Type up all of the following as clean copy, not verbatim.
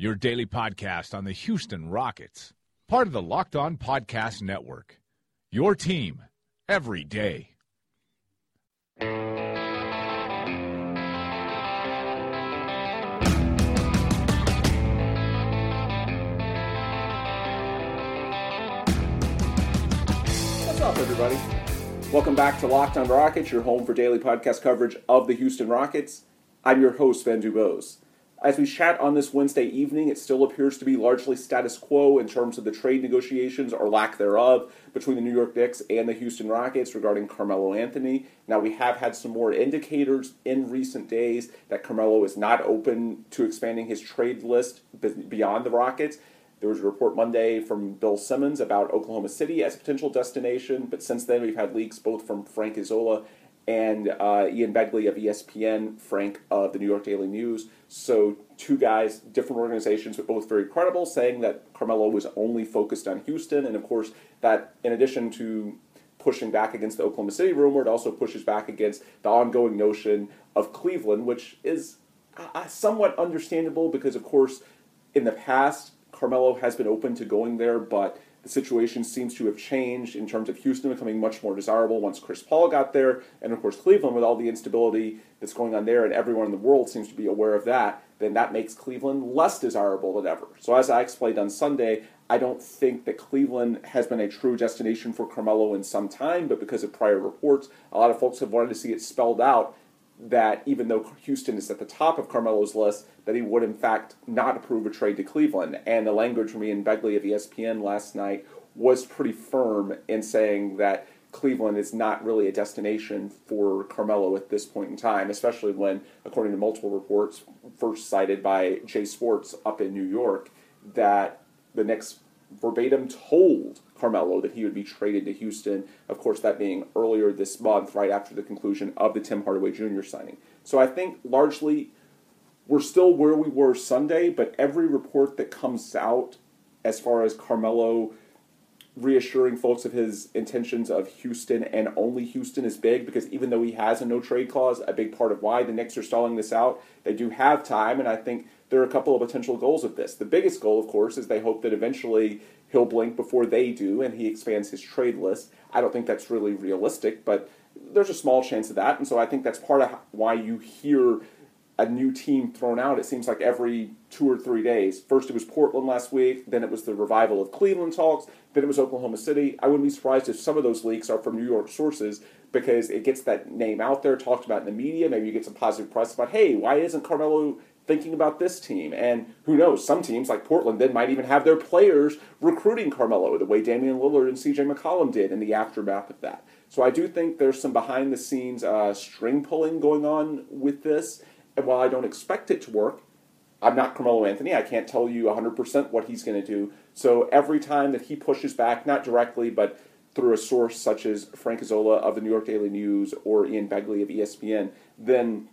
your daily podcast on the Houston Rockets, part of the Locked On Podcast Network. Your team every day. What's up, everybody? Welcome back to Locked On Rockets, your home for daily podcast coverage of the Houston Rockets. I'm your host, Van DuBose. As we chat on this Wednesday evening, it still appears to be largely status quo in terms of the trade negotiations, or lack thereof, between the New York Knicks and the Houston Rockets regarding Carmelo Anthony. Now, we have had some more indicators in recent days that Carmelo is not open to expanding his trade list beyond the Rockets. There was a report Monday from Bill Simmons about Oklahoma City as a potential destination, but since then we've had leaks both from Frank Isola and Ian Begley of ESPN, Frank of the New York Daily News. So two guys, different organizations, but both very credible, saying that Carmelo was only focused on Houston. And, of course, that in addition to pushing back against the Oklahoma City rumor, it also pushes back against the ongoing notion of Cleveland, which is somewhat understandable because, of course, in the past, Carmelo has been open to going there, but the situation seems to have changed in terms of Houston becoming much more desirable once Chris Paul got there, and of course Cleveland, with all the instability that's going on there, and everyone in the world seems to be aware of that, then that makes Cleveland less desirable than ever. So as I explained on Sunday, I don't think that Cleveland has been a true destination for Carmelo in some time, but because of prior reports, a lot of folks have wanted to see it spelled out that even though Houston is at the top of Carmelo's list, that he would in fact not approve a trade to Cleveland. And the language from Ian Begley of ESPN last night was pretty firm in saying that Cleveland is not really a destination for Carmelo at this point in time, especially when, according to multiple reports first cited by Jay Sports up in New York, that the Knicks verbatim told Carmelo that he would be traded to Houston, of course that being earlier this month, right after the conclusion of the Tim Hardaway Jr. signing. So I think largely we're still where we were Sunday, but every report that comes out as far as Carmelo reassuring folks of his intentions of Houston and only Houston is big, because even though he has a no-trade clause, a big part of why the Knicks are stalling this out, they do have time, and I think there are a couple of potential goals of this. The biggest goal, of course, is they hope that eventually he'll blink before they do and he expands his trade list. I don't think that's really realistic, but there's a small chance of that, and so I think that's part of why you hear a new team thrown out. It seems like every 2 or 3 days. First it was Portland last week, then it was the revival of Cleveland talks, then it was Oklahoma City. I wouldn't be surprised if some of those leaks are from New York sources because it gets that name out there, talked about in the media. Maybe you get some positive press about, hey, why isn't Carmelo thinking about this team? And who knows, some teams like Portland then might even have their players recruiting Carmelo the way Damian Lillard and C.J. McCollum did in the aftermath of that. So I do think there's some behind-the-scenes string pulling going on with this. And while I don't expect it to work, I'm not Carmelo Anthony. I can't tell you 100% what he's going to do. So every time that he pushes back, not directly, but through a source such as Frank Isola of the New York Daily News or Ian Begley of ESPN, then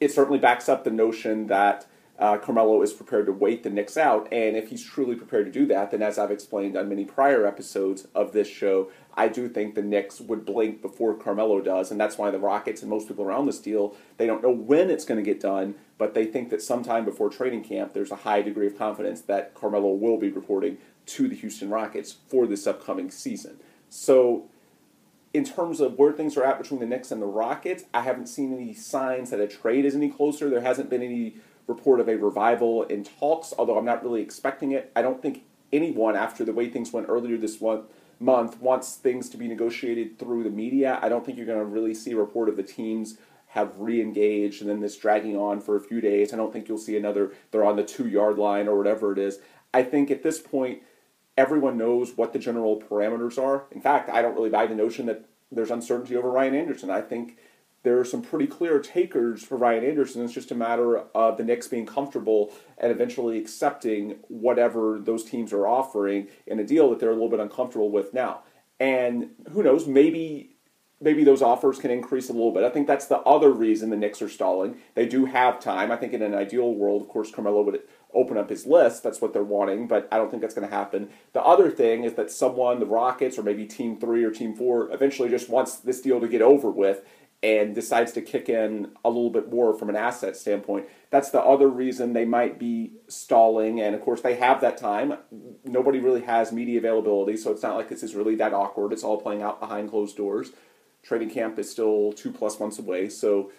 it certainly backs up the notion that Carmelo is prepared to wait the Knicks out. And if he's truly prepared to do that, then as I've explained on many prior episodes of this show, I do think the Knicks would blink before Carmelo does, and that's why the Rockets and most people around this deal, they don't know when it's going to get done, but they think that sometime before training camp, there's a high degree of confidence that Carmelo will be reporting to the Houston Rockets for this upcoming season. So in terms of where things are at between the Knicks and the Rockets, I haven't seen any signs that a trade is any closer. There hasn't been any report of a revival in talks, although I'm not really expecting it. I don't think anyone, after the way things went earlier this month, wants things to be negotiated through the media. I don't think you're going to really see a report of the teams have re-engaged and then this dragging on for a few days. I don't think you'll see another, they're on the 2-yard line or whatever it is. I think at this point, everyone knows what the general parameters are. In fact, I don't really buy the notion that there's uncertainty over Ryan Anderson. I think there are some pretty clear takers for Ryan Anderson. It's just a matter of the Knicks being comfortable and eventually accepting whatever those teams are offering in a deal that they're a little bit uncomfortable with now. And who knows, maybe those offers can increase a little bit. I think that's the other reason the Knicks are stalling. They do have time. I think in an ideal world, of course, Carmelo would open up his list. That's what they're wanting, but I don't think that's going to happen. The other thing is that someone, the Rockets or maybe Team 3 or Team 4, eventually just wants this deal to get over with and decides to kick in a little bit more from an asset standpoint. That's the other reason they might be stalling, and of course they have that time. Nobody really has media availability, so it's not like this is really that awkward. It's all playing out behind closed doors. Training camp is still 2+ months away, so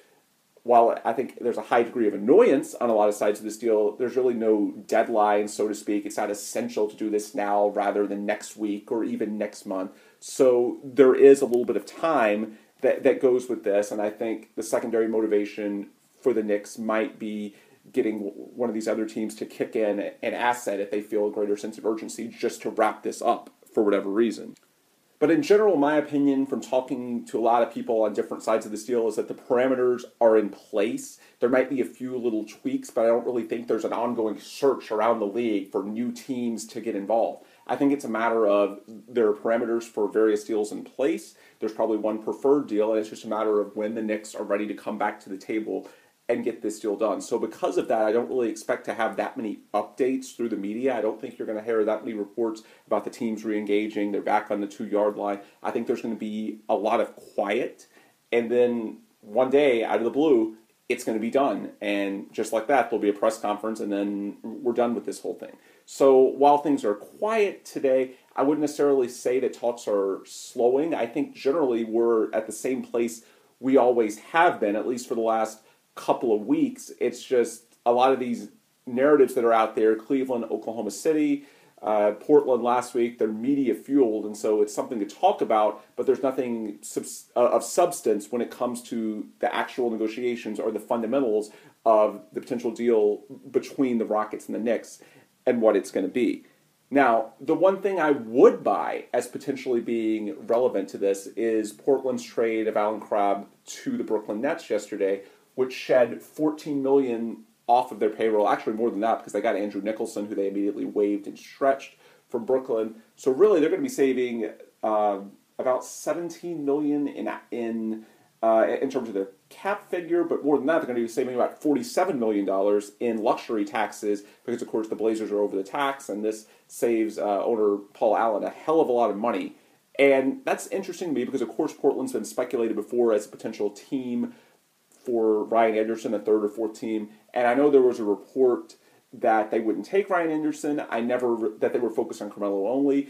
while I think there's a high degree of annoyance on a lot of sides of this deal, there's really no deadline, so to speak. It's not essential to do this now rather than next week or even next month. So there is a little bit of time that goes with this, and I think the secondary motivation for the Knicks might be getting one of these other teams to kick in an asset if they feel a greater sense of urgency just to wrap this up for whatever reason. But in general, my opinion from talking to a lot of people on different sides of this deal is that the parameters are in place. There might be a few little tweaks, but I don't really think there's an ongoing search around the league for new teams to get involved. I think it's a matter of there are parameters for various deals in place. There's probably one preferred deal, and it's just a matter of when the Knicks are ready to come back to the table and get this deal done. So because of that, I don't really expect to have that many updates through the media. I don't think you're going to hear that many reports about the teams re-engaging. They're back on the 2-yard line. I think there's going to be a lot of quiet. And then one day, out of the blue, it's going to be done. And just like that, there'll be a press conference, and then we're done with this whole thing. So while things are quiet today, I wouldn't necessarily say that talks are slowing. I think generally we're at the same place we always have been, at least for the last couple of weeks. It's just a lot of these narratives that are out there, Cleveland, Oklahoma City, Portland last week, they're media fueled, and so it's something to talk about, but there's nothing of substance when it comes to the actual negotiations or the fundamentals of the potential deal between the Rockets and the Knicks and what it's going to be. Now, the one thing I would buy as potentially being relevant to this is Portland's trade of Allen Crabbe to the Brooklyn Nets yesterday, which shed $14 million off of their payroll. Actually, more than that, because they got Andrew Nicholson, who they immediately waived and stretched from Brooklyn. So really, they're going to be saving about $17 million in terms of their cap figure. But more than that, they're going to be saving about $47 million in luxury taxes, because, of course, the Blazers are over the tax, and this saves owner Paul Allen a hell of a lot of money. And that's interesting to me because, of course, Portland's been speculated before as a potential team for Ryan Anderson, a third or fourth team. And I know there was a report that they wouldn't take Ryan Anderson. That they were focused on Carmelo only.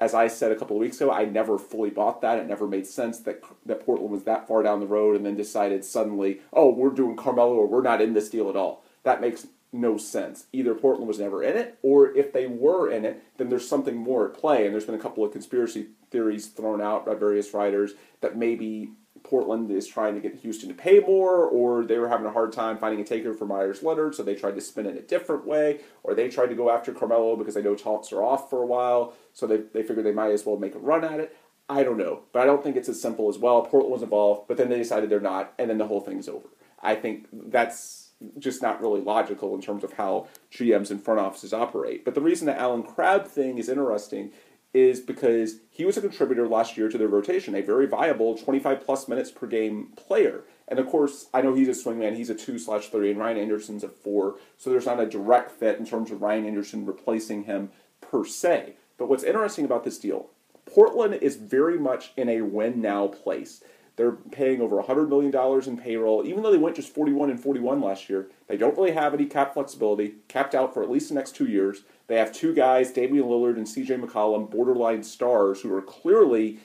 As I said a couple of weeks ago, I never fully bought that. It never made sense that Portland was that far down the road and then decided suddenly, oh, we're doing Carmelo or we're not in this deal at all. That makes no sense. Either Portland was never in it, or if they were in it, then there's something more at play. And there's been a couple of conspiracy theories thrown out by various writers that maybe Portland is trying to get Houston to pay more, or they were having a hard time finding a taker for Myers Leonard, so they tried to spin it a different way, or they tried to go after Carmelo because they know talks are off for a while, so they figured they might as well make a run at it. I don't know, but I don't think it's as simple as, well, Portland was involved, but then they decided they're not, and then the whole thing's over. I think that's just not really logical in terms of how GMs and front offices operate. But the reason the Allen Crabbe thing is interesting is because he was a contributor last year to their rotation, a very viable 25-plus minutes per game player. And, of course, I know he's a swingman. He's a 2/3, and Ryan Anderson's a 4. So there's not a direct fit in terms of Ryan Anderson replacing him per se. But what's interesting about this deal, Portland is very much in a win-now place. They're paying over $100 million in payroll. Even though they went just 41-41 last year, they don't really have any cap flexibility, capped out for at least the next 2 years. They have two guys, Damian Lillard and C.J. McCollum, borderline stars, who are clearly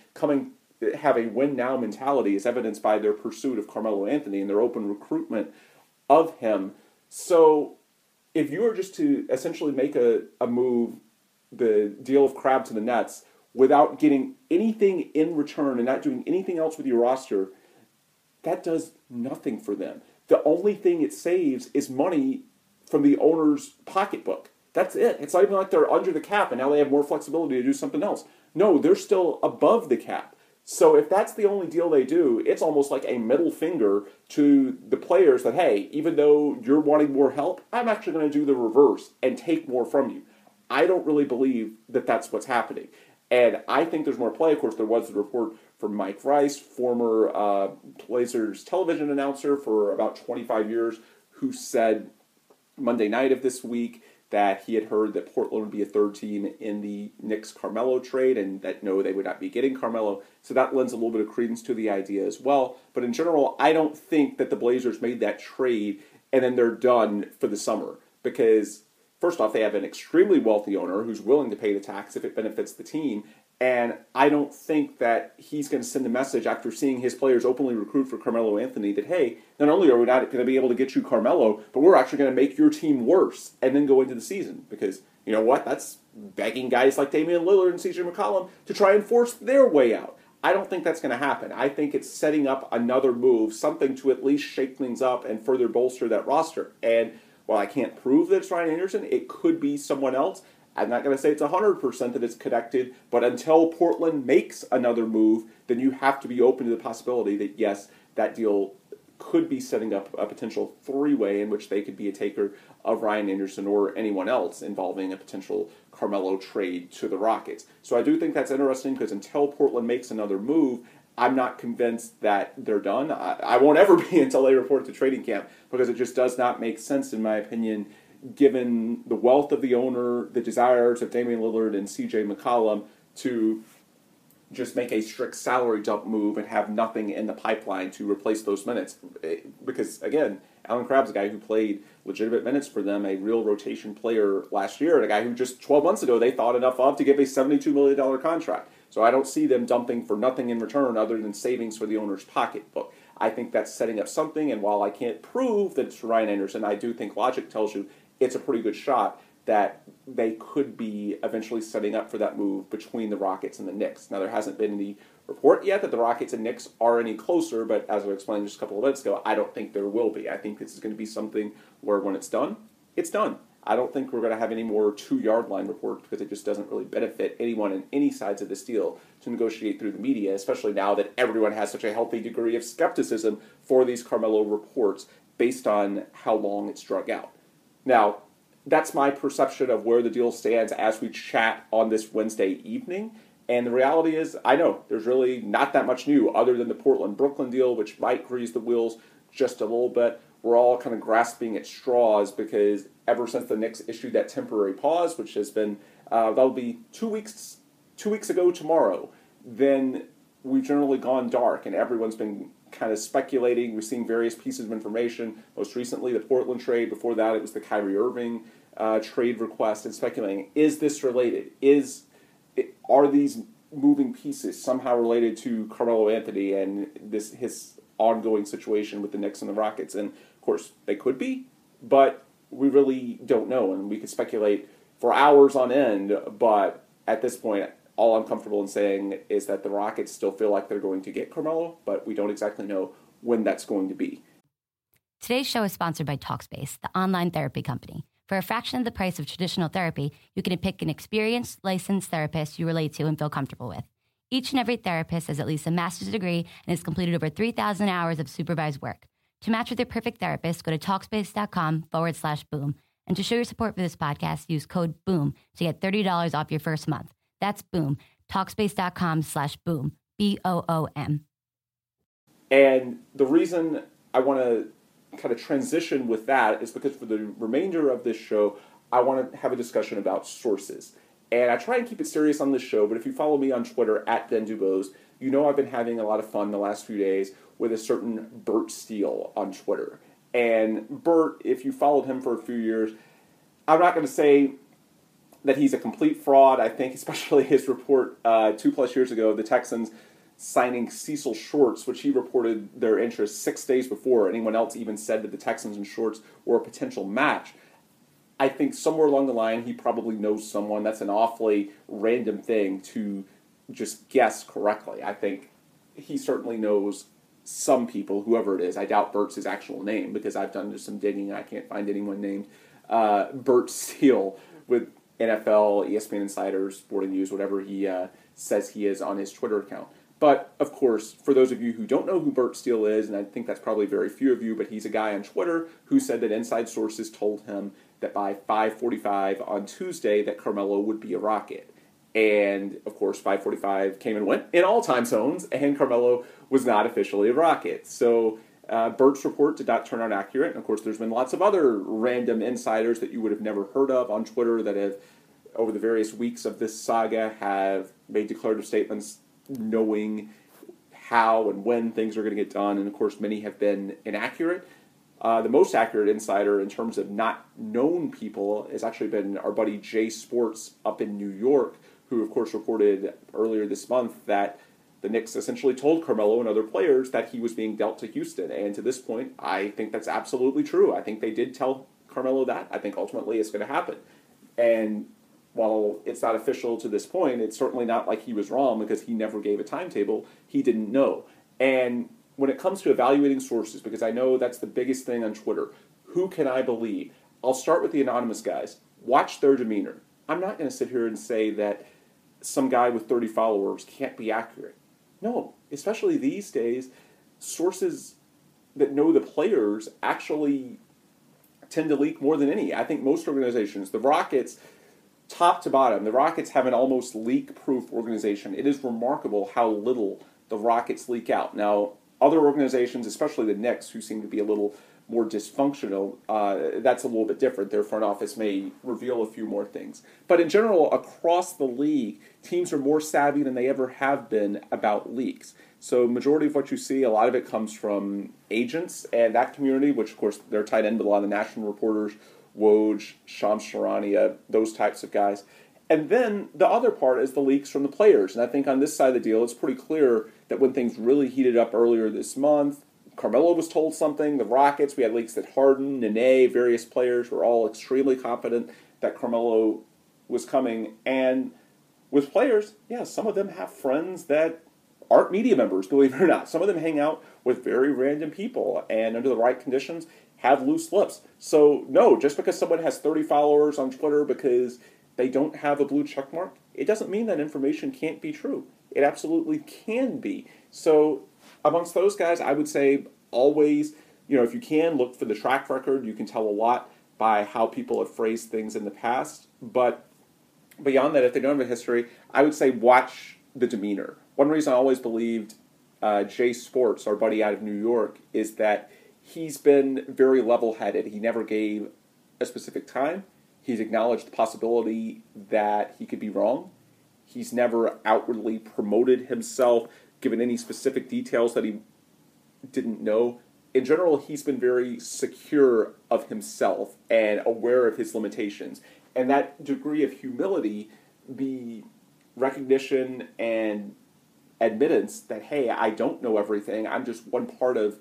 have a win-now mentality, as evidenced by their pursuit of Carmelo Anthony and their open recruitment of him. So if you were just to essentially make a move, the deal of Crabbe to the Nets, without getting anything in return and not doing anything else with your roster, that does nothing for them. The only thing it saves is money from the owner's pocketbook. That's it. It's not even like they're under the cap and now they have more flexibility to do something else. No, they're still above the cap. So if that's the only deal they do, it's almost like a middle finger to the players that, hey, even though you're wanting more help, I'm actually going to do the reverse and take more from you. I don't really believe that that's what's happening. And I think there's more play. Of course, there was the report from Mike Rice, former Blazers television announcer for about 25 years, who said Monday night of this week that he had heard that Portland would be a third team in the Knicks-Carmelo trade and that, no, they would not be getting Carmelo. So that lends a little bit of credence to the idea as well. But in general, I don't think that the Blazers made that trade and then they're done for the summer. Because, first off, they have an extremely wealthy owner who's willing to pay the tax if it benefits the team. And I don't think that he's going to send a message after seeing his players openly recruit for Carmelo Anthony that, hey, not only are we not going to be able to get you Carmelo, but we're actually going to make your team worse and then go into the season. Because, you know what, that's begging guys like Damian Lillard and C.J. McCollum to try and force their way out. I don't think that's going to happen. I think it's setting up another move, something to at least shake things up and further bolster that roster. And while I can't prove that it's Ryan Anderson, it could be someone else. I'm not going to say it's 100% that it's connected, but until Portland makes another move, then you have to be open to the possibility that, yes, that deal could be setting up a potential three-way in which they could be a taker of Ryan Anderson or anyone else involving a potential Carmelo trade to the Rockets. So I do think that's interesting because until Portland makes another move, I'm not convinced that they're done. I won't ever be until they report to training camp because it just does not make sense, in my opinion, given the wealth of the owner, the desires of Damian Lillard and C.J. McCollum to just make a strict salary dump move and have nothing in the pipeline to replace those minutes. Because, again, Allen Crabbe's a guy who played legitimate minutes for them, a real rotation player last year, and a guy who just 12 months ago they thought enough of to give a $72 million contract. So I don't see them dumping for nothing in return other than savings for the owner's pocketbook. I think that's setting up something, and while I can't prove that it's Ryan Anderson, I do think logic tells you it's a pretty good shot that they could be eventually setting up for that move between the Rockets and the Knicks. Now, there hasn't been any report yet that the Rockets and Knicks are any closer, but as I explained just a couple of minutes ago, I don't think there will be. I think this is going to be something where when it's done, it's done. I don't think we're going to have any more two-yard line reports because it just doesn't really benefit anyone in any sides of this deal to negotiate through the media, especially now that everyone has such a healthy degree of skepticism for these Carmelo reports based on how long it's drug out. Now, that's my perception of where the deal stands as we chat on this Wednesday evening. And the reality is, I know, there's really not that much new other than the Portland-Brooklyn deal, which might grease the wheels just a little bit. We're all kind of grasping at straws because ever since the Knicks issued that temporary pause, which has been, that'll be 2 weeks ago tomorrow, then we've generally gone dark and everyone's been kind of speculating. We're seeing various pieces of information. Most recently, the Portland trade. Before that, it was the Kyrie Irving trade request and speculating. Is this related? Are these moving pieces somehow related to Carmelo Anthony and his ongoing situation with the Knicks and the Rockets? And, of course, they could be, but we really don't know. And we could speculate for hours on end, but at this point, all I'm comfortable in saying is that the Rockets still feel like they're going to get Carmelo, but we don't exactly know when that's going to be. Today's show is sponsored by Talkspace, the online therapy company. For a fraction of the price of traditional therapy, you can pick an experienced, licensed therapist you relate to and feel comfortable with. Each and every therapist has at least a master's degree and has completed over 3,000 hours of supervised work. To match with your perfect therapist, go to Talkspace.com/boom. And to show your support for this podcast, use code BOOM to get $30 off your first month. That's boom. Talkspace.com/boom. BOOM. And the reason I want to kind of transition with that is because for the remainder of this show, I want to have a discussion about sources. And I try and keep it serious on this show, but if you follow me on Twitter, at Van DuBose, you know I've been having a lot of fun the last few days with a certain Burt Steele on Twitter. And Burt, if you followed him for a few years, I'm not going to say that he's a complete fraud. I think especially his report 2+ years ago, the Texans signing Cecil Shorts, which he reported their interest 6 days before anyone else even said that the Texans and Shorts were a potential match. I think somewhere along the line, he probably knows someone. That's an awfully random thing to just guess correctly. I think he certainly knows some people, whoever it is. I doubt Burt's his actual name because I've done just some digging. I can't find anyone named Burt Steele with NFL, ESPN Insider, Sporting News, whatever he says he is on his Twitter account. But, of course, for those of you who don't know who Burt Steele is, and I think that's probably very few of you, but he's a guy on Twitter who said that inside sources told him that by 5:45 on Tuesday that Carmelo would be a Rocket. And, of course, 5:45 came and went in all time zones, and Carmelo was not officially a Rocket. So Burt's report did not turn out accurate. And, of course, there's been lots of other random insiders that you would have never heard of on Twitter that have, over the various weeks of this saga, have made declarative statements knowing how and when things are going to get done. And, of course, many have been inaccurate. The most accurate insider in terms of not known people has actually been our buddy Jay Sports up in New York, who, of course, reported earlier this month that the Knicks essentially told Carmelo and other players that he was being dealt to Houston. And to this point, I think that's absolutely true. I think they did tell Carmelo that. I think ultimately it's going to happen. And while it's not official to this point, it's certainly not like he was wrong, because he never gave a timetable. He didn't know. And when it comes to evaluating sources, because I know that's the biggest thing on Twitter, who can I believe? I'll start with the anonymous guys. Watch their demeanor. I'm not going to sit here and say that some guy with 30 followers can't be accurate. No, especially these days, sources that know the players actually tend to leak more than any. I think most organizations, the Rockets, top to bottom, the Rockets have an almost leak-proof organization. It is remarkable how little the Rockets leak out. Now, other organizations, especially the Knicks, who seem to be a little more dysfunctional, that's a little bit different. Their front office may reveal a few more things. But in general, across the league, teams are more savvy than they ever have been about leaks. So majority of what you see, a lot of it comes from agents and that community, which, of course, they're tied in with a lot of the national reporters, Woj, Shams, those types of guys. And then the other part is the leaks from the players. And I think on this side of the deal, it's pretty clear that when things really heated up earlier this month, Carmelo was told something. The Rockets, we had leaks that Harden, Nene, various players were all extremely confident that Carmelo was coming. And with players, yeah, some of them have friends that aren't media members, believe it or not. Some of them hang out with very random people and under the right conditions have loose lips. So no, just because someone has 30 followers on Twitter because they don't have a blue check mark, it doesn't mean that information can't be true. It absolutely can be. So amongst those guys, I would say always, if you can, look for the track record. You can tell a lot by how people have phrased things in the past. But beyond that, if they don't have a history, I would say watch the demeanor. One reason I always believed Jay Sports, our buddy out of New York, is that he's been very level-headed. He never gave a specific time. He's acknowledged the possibility that he could be wrong. He's never outwardly promoted himself, given any specific details that he didn't know. In general, he's been very secure of himself and aware of his limitations. And that degree of humility, the recognition and admittance that, hey, I don't know everything, I'm just one part of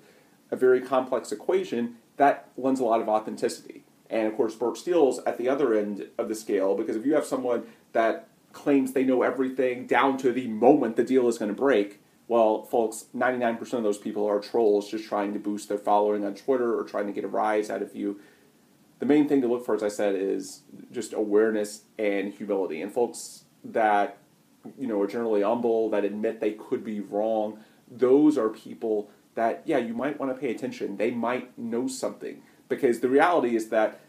a very complex equation, that lends a lot of authenticity. And, of course, Burt Steele's at the other end of the scale, because if you have someone that claims they know everything down to the moment the deal is going to break, well, folks, 99% of those people are trolls just trying to boost their following on Twitter or trying to get a rise out of you. The main thing to look for, as I said, is just awareness and humility. And folks that, are generally humble, that admit they could be wrong, those are people that, yeah, you might want to pay attention. They might know something. Because the reality is that,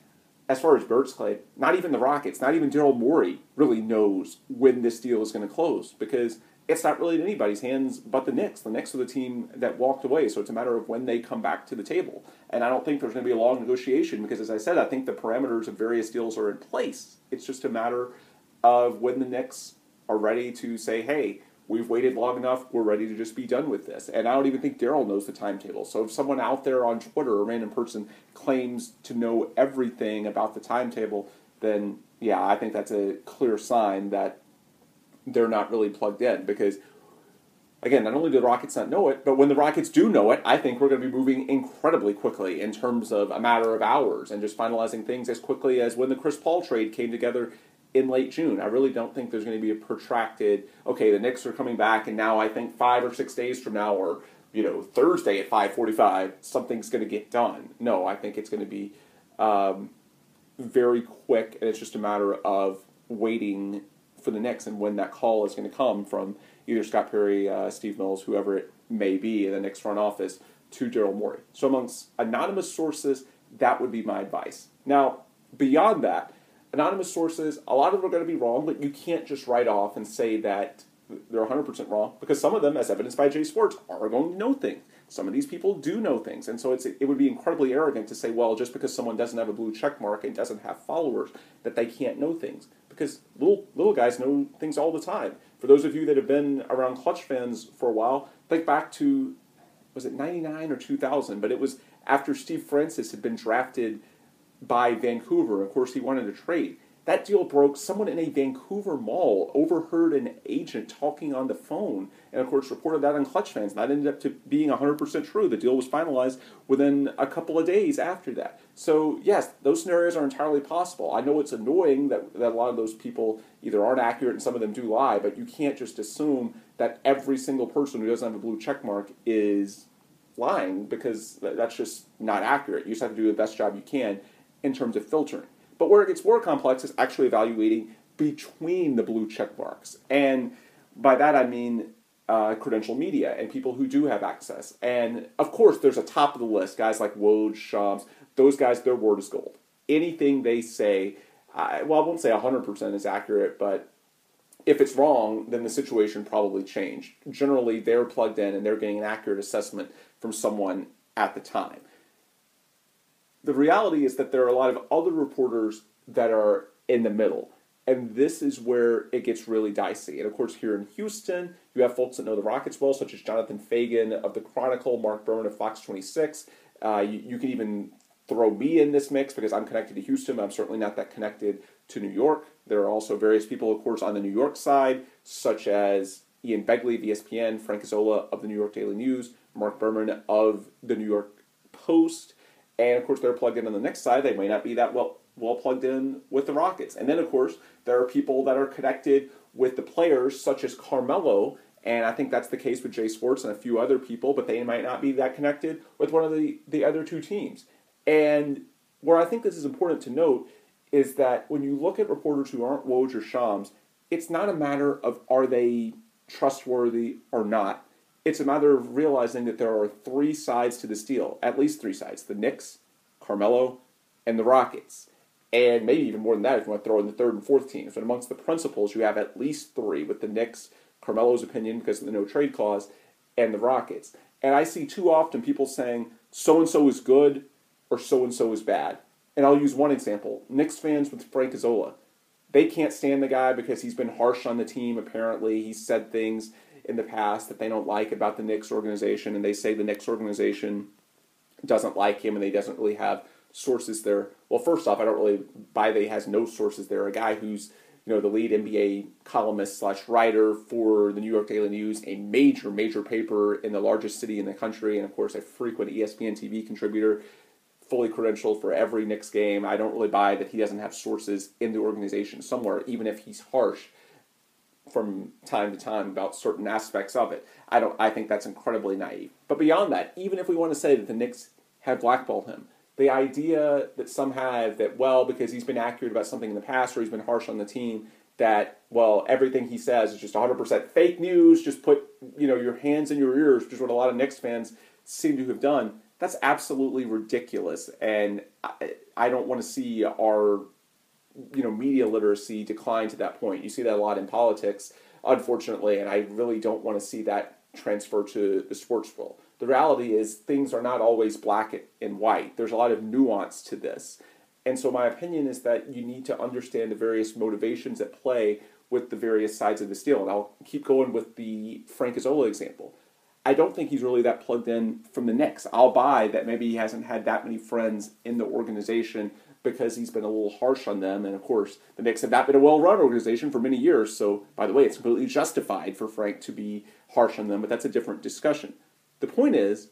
as far as Burt's claim, not even the Rockets, not even Daryl Morey really knows when this deal is going to close, because it's not really in anybody's hands but the Knicks. The Knicks are the team that walked away, so it's a matter of when they come back to the table. And I don't think there's going to be a long negotiation, because, as I said, I think the parameters of various deals are in place. It's just a matter of when the Knicks are ready to say, hey, we've waited long enough, we're ready to just be done with this. And I don't even think Daryl knows the timetable. So if someone out there on Twitter, a random person, claims to know everything about the timetable, then, yeah, I think that's a clear sign that they're not really plugged in. Because, again, not only do the Rockets not know it, but when the Rockets do know it, I think we're going to be moving incredibly quickly in terms of a matter of hours and just finalizing things as quickly as when the Chris Paul trade came together in late June. I really don't think there's going to be a protracted, okay, the Knicks are coming back, and now I think 5 or 6 days from now, or, Thursday at 5:45, something's going to get done. No, I think it's going to be very quick, and it's just a matter of waiting for the Knicks and when that call is going to come from either Scott Perry, Steve Mills, whoever it may be in the Knicks front office, to Daryl Morey. So amongst anonymous sources, that would be my advice. Now, beyond that, anonymous sources, a lot of them are going to be wrong, but you can't just write off and say that they're 100% wrong, because some of them, as evidenced by Jay Sports, are going to know things. Some of these people do know things, and so it would be incredibly arrogant to say, well, just because someone doesn't have a blue check mark and doesn't have followers, that they can't know things, because little guys know things all the time. For those of you that have been around Clutch fans for a while, think back to, was it 99 or 2000, but it was after Steve Francis had been drafted by Vancouver. Of course, he wanted a trade. That deal broke. Someone in a Vancouver mall overheard an agent talking on the phone and, of course, reported that on Clutch fans. That ended up to being 100% true. The deal was finalized within a couple of days after that. So, yes, those scenarios are entirely possible. I know it's annoying that a lot of those people either aren't accurate and some of them do lie, but you can't just assume that every single person who doesn't have a blue check mark is lying, because that's just not accurate. You just have to do the best job you can in terms of filtering. But where it gets more complex is actually evaluating between the blue check marks. And by that I mean credential media and people who do have access. And of course there's a top of the list, guys like Woj, Shams, those guys, their word is gold. Anything they say, I won't say 100% is accurate, but if it's wrong, then the situation probably changed. Generally they're plugged in and they're getting an accurate assessment from someone at the time. The reality is that there are a lot of other reporters that are in the middle, and this is where it gets really dicey. And of course, here in Houston, you have folks that know the Rockets well, such as Jonathan Fagan of the Chronicle, Mark Berman of Fox 26. You can even throw me in this mix because I'm connected to Houston, but I'm certainly not that connected to New York. There are also various people, of course, on the New York side, such as Ian Begley of ESPN, Frank Isola of the New York Daily News, Mark Berman of the New York Post. And, of course, they're plugged in on the Knicks side. They may not be that well plugged in with the Rockets. And then, of course, there are people that are connected with the players, such as Carmelo. And I think that's the case with Jay Sports and a few other people, but they might not be that connected with one of the other two teams. And where I think this is important to note is that when you look at reporters who aren't Woj or Shams, it's not a matter of are they trustworthy or not. It's a matter of realizing that there are three sides to this deal, at least three sides: the Knicks, Carmelo, and the Rockets. And maybe even more than that if you want to throw in the third and fourth teams. But amongst the principals, you have at least three, with the Knicks, Carmelo's opinion because of the no-trade clause, and the Rockets. And I see too often people saying, so-and-so is good or so-and-so is bad. And I'll use one example. Knicks fans with Frank Isola. They can't stand the guy because he's been harsh on the team, apparently. He's said things in the past that they don't like about the Knicks organization, and they say the Knicks organization doesn't like him and he doesn't really have sources there. Well, first off, I don't really buy that he has no sources there. A guy who's, the lead NBA columnist / writer for the New York Daily News, a major, major paper in the largest city in the country, and of course a frequent ESPN TV contributor, fully credentialed for every Knicks game. I don't really buy that he doesn't have sources in the organization somewhere, even if he's harsh from time to time about certain aspects of it. I think that's incredibly naive. But beyond that, even if we want to say that the Knicks have blackballed him, the idea that some have that, well, because he's been accurate about something in the past or he's been harsh on the team, that, well, everything he says is just 100% fake news, just put, your hands in your ears, which is what a lot of Knicks fans seem to have done. That's absolutely ridiculous. And I don't want to see our media literacy decline to that point. You see that a lot in politics, unfortunately, and I really don't want to see that transfer to the sports world. The reality is things are not always black and white. There's a lot of nuance to this. And so my opinion is that you need to understand the various motivations at play with the various sides of this deal. And I'll keep going with the Frank Isola example. I don't think he's really that plugged in from the Knicks. I'll buy that maybe he hasn't had that many friends in the organization because he's been a little harsh on them. And, of course, the Knicks have not been a well-run organization for many years. So, by the way, it's completely justified for Frank to be harsh on them, but that's a different discussion. The point is,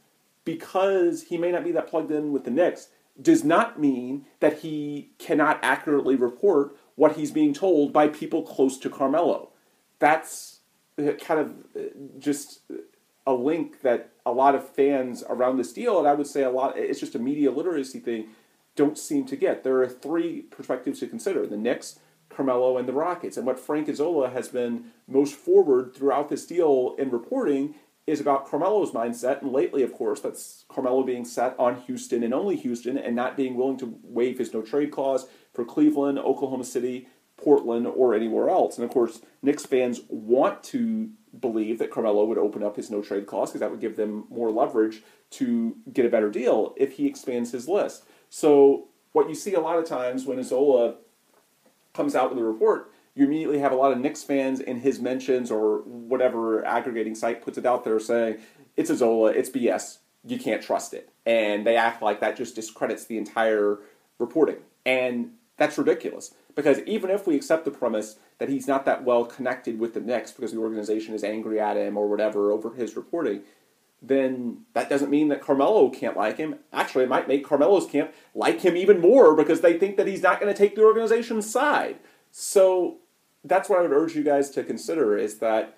because he may not be that plugged in with the Knicks, does not mean that he cannot accurately report what he's being told by people close to Carmelo. That's kind of just a link that a lot of fans around this deal, and I would say it's just a media literacy thing, don't seem to get. There are three perspectives to consider: the Knicks, Carmelo and the Rockets. And what Frank Isola has been most forward throughout this deal in reporting is about Carmelo's mindset. And lately, of course, that's Carmelo being set on Houston and only Houston and not being willing to waive his no-trade clause for Cleveland, Oklahoma City, Portland, or anywhere else. And, of course, Knicks fans want to believe that Carmelo would open up his no-trade clause because that would give them more leverage to get a better deal if he expands his list. So what you see a lot of times when Isola comes out with a report, you immediately have a lot of Knicks fans in his mentions or whatever aggregating site puts it out there saying, it's Isola, it's BS, you can't trust it. And they act like that just discredits the entire reporting. And that's ridiculous. Because even if we accept the premise that he's not that well connected with the Knicks because the organization is angry at him or whatever over his reporting, then that doesn't mean that Carmelo can't like him. Actually, it might make Carmelo's camp like him even more because they think that he's not going to take the organization's side. So that's what I would urge you guys to consider is that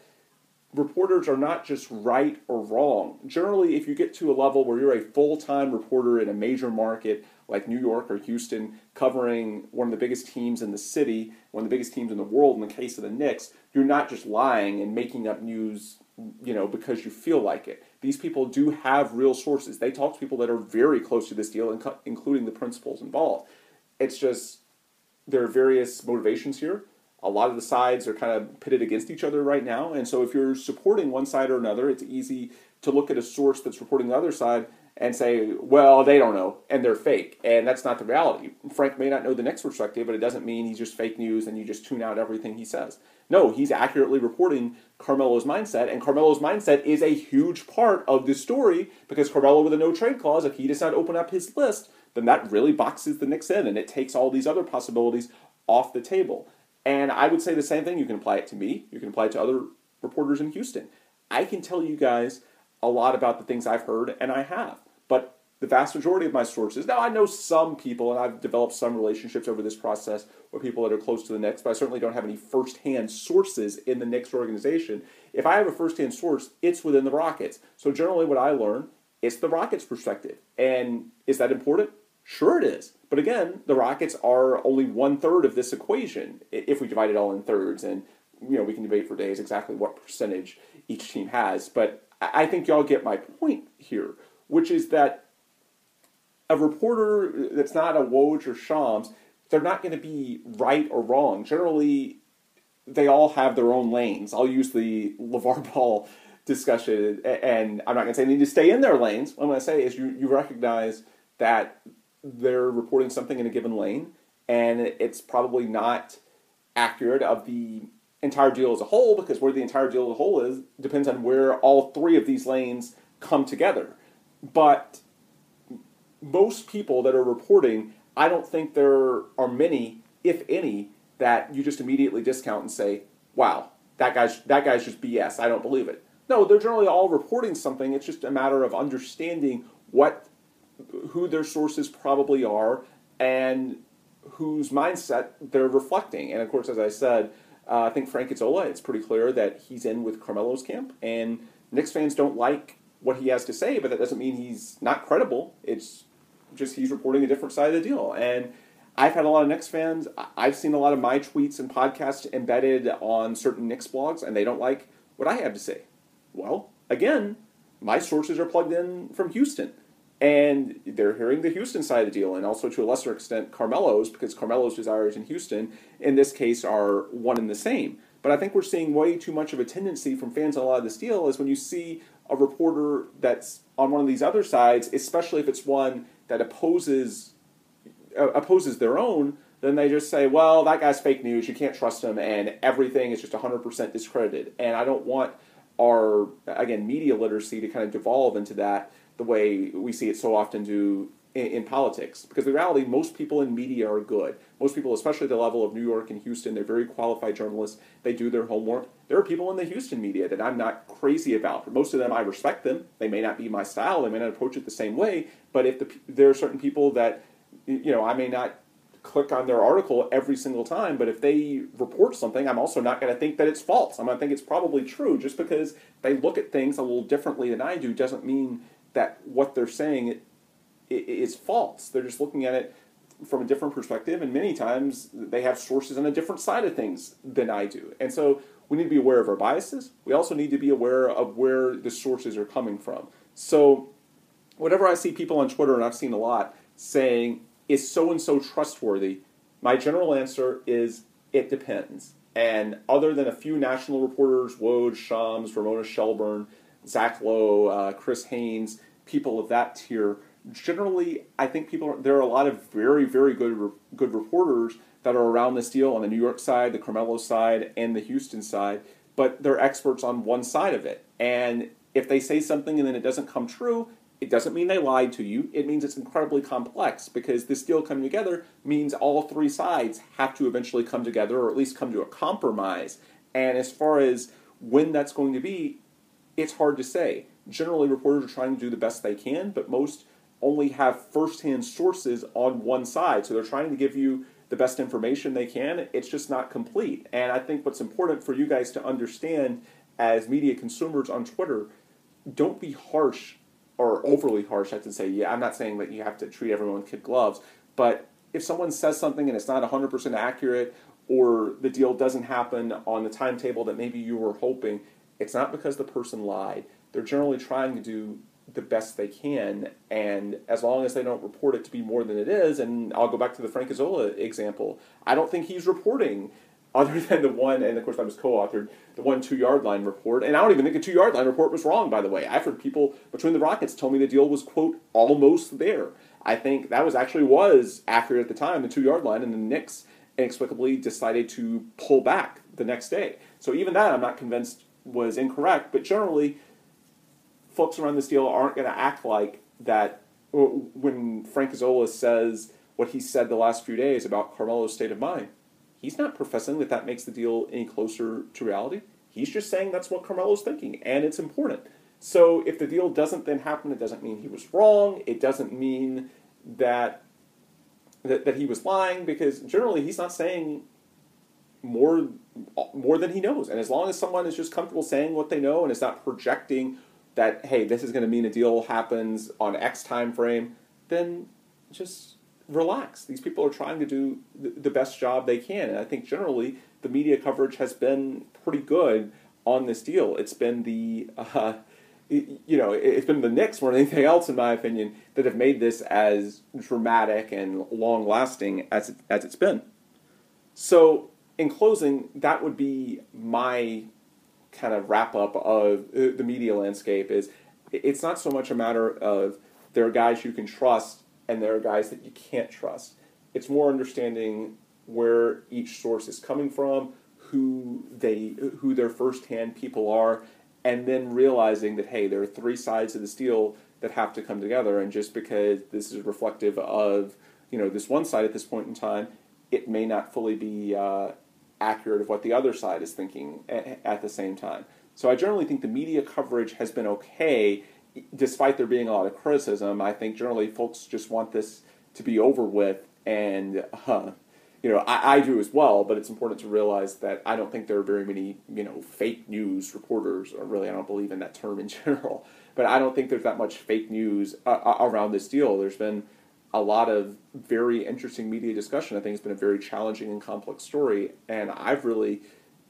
reporters are not just right or wrong. Generally, if you get to a level where you're a full-time reporter in a major market like New York or Houston, covering one of the biggest teams in the city, one of the biggest teams in the world in the case of the Knicks, you're not just lying and making up news, you know, because you feel like it. These people do have real sources. They talk to people that are very close to this deal, including the principals involved. It's just there are various motivations here. A lot of the sides are kind of pitted against each other right now, and so if you're supporting one side or another, it's easy to look at a source that's reporting the other side and say, well, they don't know, and they're fake, and that's not the reality. Frank may not know the next perspective, but it doesn't mean he's just fake news and you just tune out everything he says. No, he's accurately reporting Carmelo's mindset, and Carmelo's mindset is a huge part of this story because Carmelo with a no-trade clause, if he does not open up his list, then that really boxes the Knicks in, and it takes all these other possibilities off the table. And I would say the same thing. You can apply it to me. You can apply it to other reporters in Houston. I can tell you guys a lot about the things I've heard, and I have. But the vast majority of my sources, now I know some people, and I've developed some relationships over this process with people that are close to the Knicks, but I certainly don't have any firsthand sources in the Knicks organization. If I have a firsthand source, it's within the Rockets. So generally what I learn, it's the Rockets' perspective. And is that important? Sure it is. But again, the Rockets are only one-third of this equation, if we divide it all in thirds. And, you know, we can debate for days exactly what percentage each team has. But I think y'all get my point here, which is that a reporter that's not a Woj or Shams, they're not going to be right or wrong. Generally, they all have their own lanes. I'll use the LeVar Ball discussion, and I'm not going to say they need to stay in their lanes. What I'm going to say is you recognize that they're reporting something in a given lane, and it's probably not accurate of the entire deal as a whole, because where the entire deal as a whole is depends on where all three of these lanes come together. But most people that are reporting, I don't think there are many, if any, that you just immediately discount and say, wow, that guy's just BS, I don't believe it. No, they're generally all reporting something. It's just a matter of understanding who their sources probably are and whose mindset they're reflecting. And, of course, as I said, I think Frank Isola, it's pretty clear that he's in with Carmelo's camp, and Knicks fans don't like what he has to say, but that doesn't mean he's not credible. It's just he's reporting a different side of the deal. And I've had a lot of Knicks fans. I've seen a lot of my tweets and podcasts embedded on certain Knicks blogs, and they don't like what I have to say. Well, again, my sources are plugged in from Houston, and they're hearing the Houston side of the deal, and also to a lesser extent Carmelo's, because Carmelo's desires in Houston, in this case, are one and the same. But I think we're seeing way too much of a tendency from fans on a lot of this deal is when you see a reporter that's on one of these other sides, especially if it's one that opposes their own, then they just say, well, that guy's fake news, you can't trust him, and everything is just 100% discredited. And I don't want our, again, media literacy to kind of devolve into that the way we see it so often do in politics. Because the reality, most people in media are good. Most people, especially at the level of New York and Houston, they're very qualified journalists. They do their homework. There are people in the Houston media that I'm not crazy about. For most of them, I respect them. They may not be my style. They may not approach it the same way. But if there are certain people that, you know, I may not click on their article every single time, but if they report something, I'm also not going to think that it's false. I'm going to think it's probably true. Just because they look at things a little differently than I do doesn't mean that what they're saying is false. They're just looking at it from a different perspective, and many times they have sources on a different side of things than I do. And so we need to be aware of our biases. We also need to be aware of where the sources are coming from. So whenever I see people on Twitter, and I've seen a lot, saying, is so-and-so trustworthy? My general answer is, it depends. And other than a few national reporters, Woj, Shams, Ramona Shelburne, Zach Lowe, Chris Haynes, people of that tier, generally, I think there are a lot of very, very good reporters that are around this deal on the New York side, the Carmelo side, and the Houston side, but they're experts on one side of it. And if they say something and then it doesn't come true, it doesn't mean they lied to you. It means it's incredibly complex, because this deal coming together means all three sides have to eventually come together, or at least come to a compromise. And as far as when that's going to be, it's hard to say. Generally, reporters are trying to do the best they can, but most only have firsthand sources on one side. So they're trying to give you the best information they can. It's just not complete. And I think what's important for you guys to understand as media consumers on Twitter, don't be harsh or overly harsh, I can say. Yeah, I'm not saying that you have to treat everyone with kid gloves, but if someone says something and it's not 100% accurate, or the deal doesn't happen on the timetable that maybe you were hoping, it's not because the person lied. They're generally trying to do the best they can, and as long as they don't report it to be more than it is, and I'll go back to the Frank Isola example, I don't think he's reporting, other than the one, and of course that was co-authored, the one 2-yard line report, and I don't even think a 2-yard line report was wrong, by the way. I've heard people between the Rockets tell me the deal was, quote, almost there. I think that was accurate at the time, the 2-yard line, and the Knicks inexplicably decided to pull back the next day. So even that, I'm not convinced was incorrect, but generally, folks around this deal aren't going to act like that when Frank Isola says what he said the last few days about Carmelo's state of mind. He's not professing that that makes the deal any closer to reality. He's just saying that's what Carmelo's thinking, and it's important. So if the deal doesn't then happen, it doesn't mean he was wrong. It doesn't mean that he was lying, because generally he's not saying more than he knows. And as long as someone is just comfortable saying what they know and is not projecting that, hey, this is going to mean a deal happens on X time frame, then just relax. These people are trying to do the best job they can. And I think generally the media coverage has been pretty good on this deal. It's been the Knicks more than anything else, in my opinion, that have made this as dramatic and long-lasting as it's been. So in closing, that would be my kind of wrap up of the media landscape. Is it's not so much a matter of there are guys you can trust and there are guys that you can't trust. It's more understanding where each source is coming from, who their firsthand people are, and then realizing that, hey, there are three sides of this deal that have to come together, and just because this is reflective of, you know, this one side at this point in time, it may not fully be accurate of what the other side is thinking at the same time. So I generally think the media coverage has been okay, despite there being a lot of criticism. I think generally folks just want this to be over with, and I do as well, but it's important to realize that I don't think there are very many, fake news reporters, or really I don't believe in that term in general, but I don't think there's that much fake news around this deal. There's been a lot of very interesting media discussion. I think it's been a very challenging and complex story, and I've really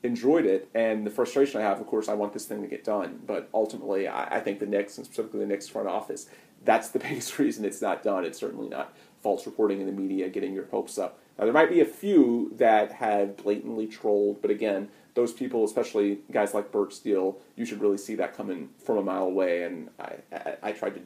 enjoyed it. And the frustration I have, of course, I want this thing to get done, but ultimately I think the Knicks, and specifically the Knicks front office, that's the biggest reason it's not done. It's certainly not false reporting in the media, getting your hopes up. Now, there might be a few that have blatantly trolled, but again, those people, especially guys like Burt Steele, you should really see that coming from a mile away, and I tried to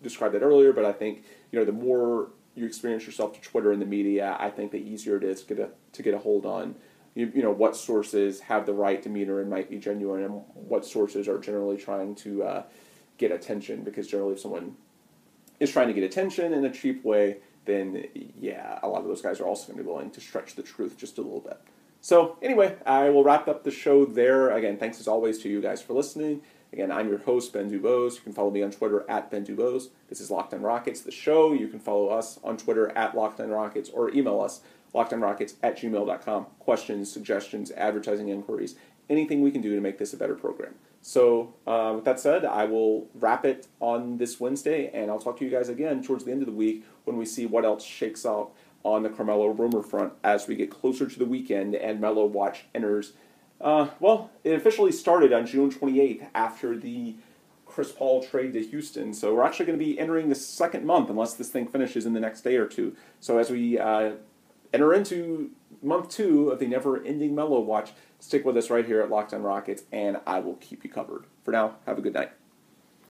described that earlier, but I think, the more you experience yourself to Twitter and the media, I think the easier it is to get a hold on, what sources have the right demeanor and might be genuine, and what sources are generally trying to get attention, because generally if someone is trying to get attention in a cheap way, then yeah, a lot of those guys are also going to be willing to stretch the truth just a little bit. So anyway, I will wrap up the show there. Again, thanks as always to you guys for listening. Again, I'm your host, Van DuBose. You can follow me on Twitter at Van DuBose. This is Locked On Rockets, the show. You can follow us on Twitter at Locked On Rockets, or email us, lockedonrockets@gmail.com. Questions, suggestions, advertising inquiries, anything we can do to make this a better program. So with that said, I will wrap it on this Wednesday, and I'll talk to you guys again towards the end of the week when we see what else shakes out on the Carmelo rumor front as we get closer to the weekend and Melo Watch enters. It officially started on June 28th after the Chris Paul trade to Houston, so we're actually going to be entering the second month unless this thing finishes in the next day or two. So as we enter into month two of the never-ending Melo Watch, stick with us right here at Locked On Rockets, and I will keep you covered. For now, have a good night.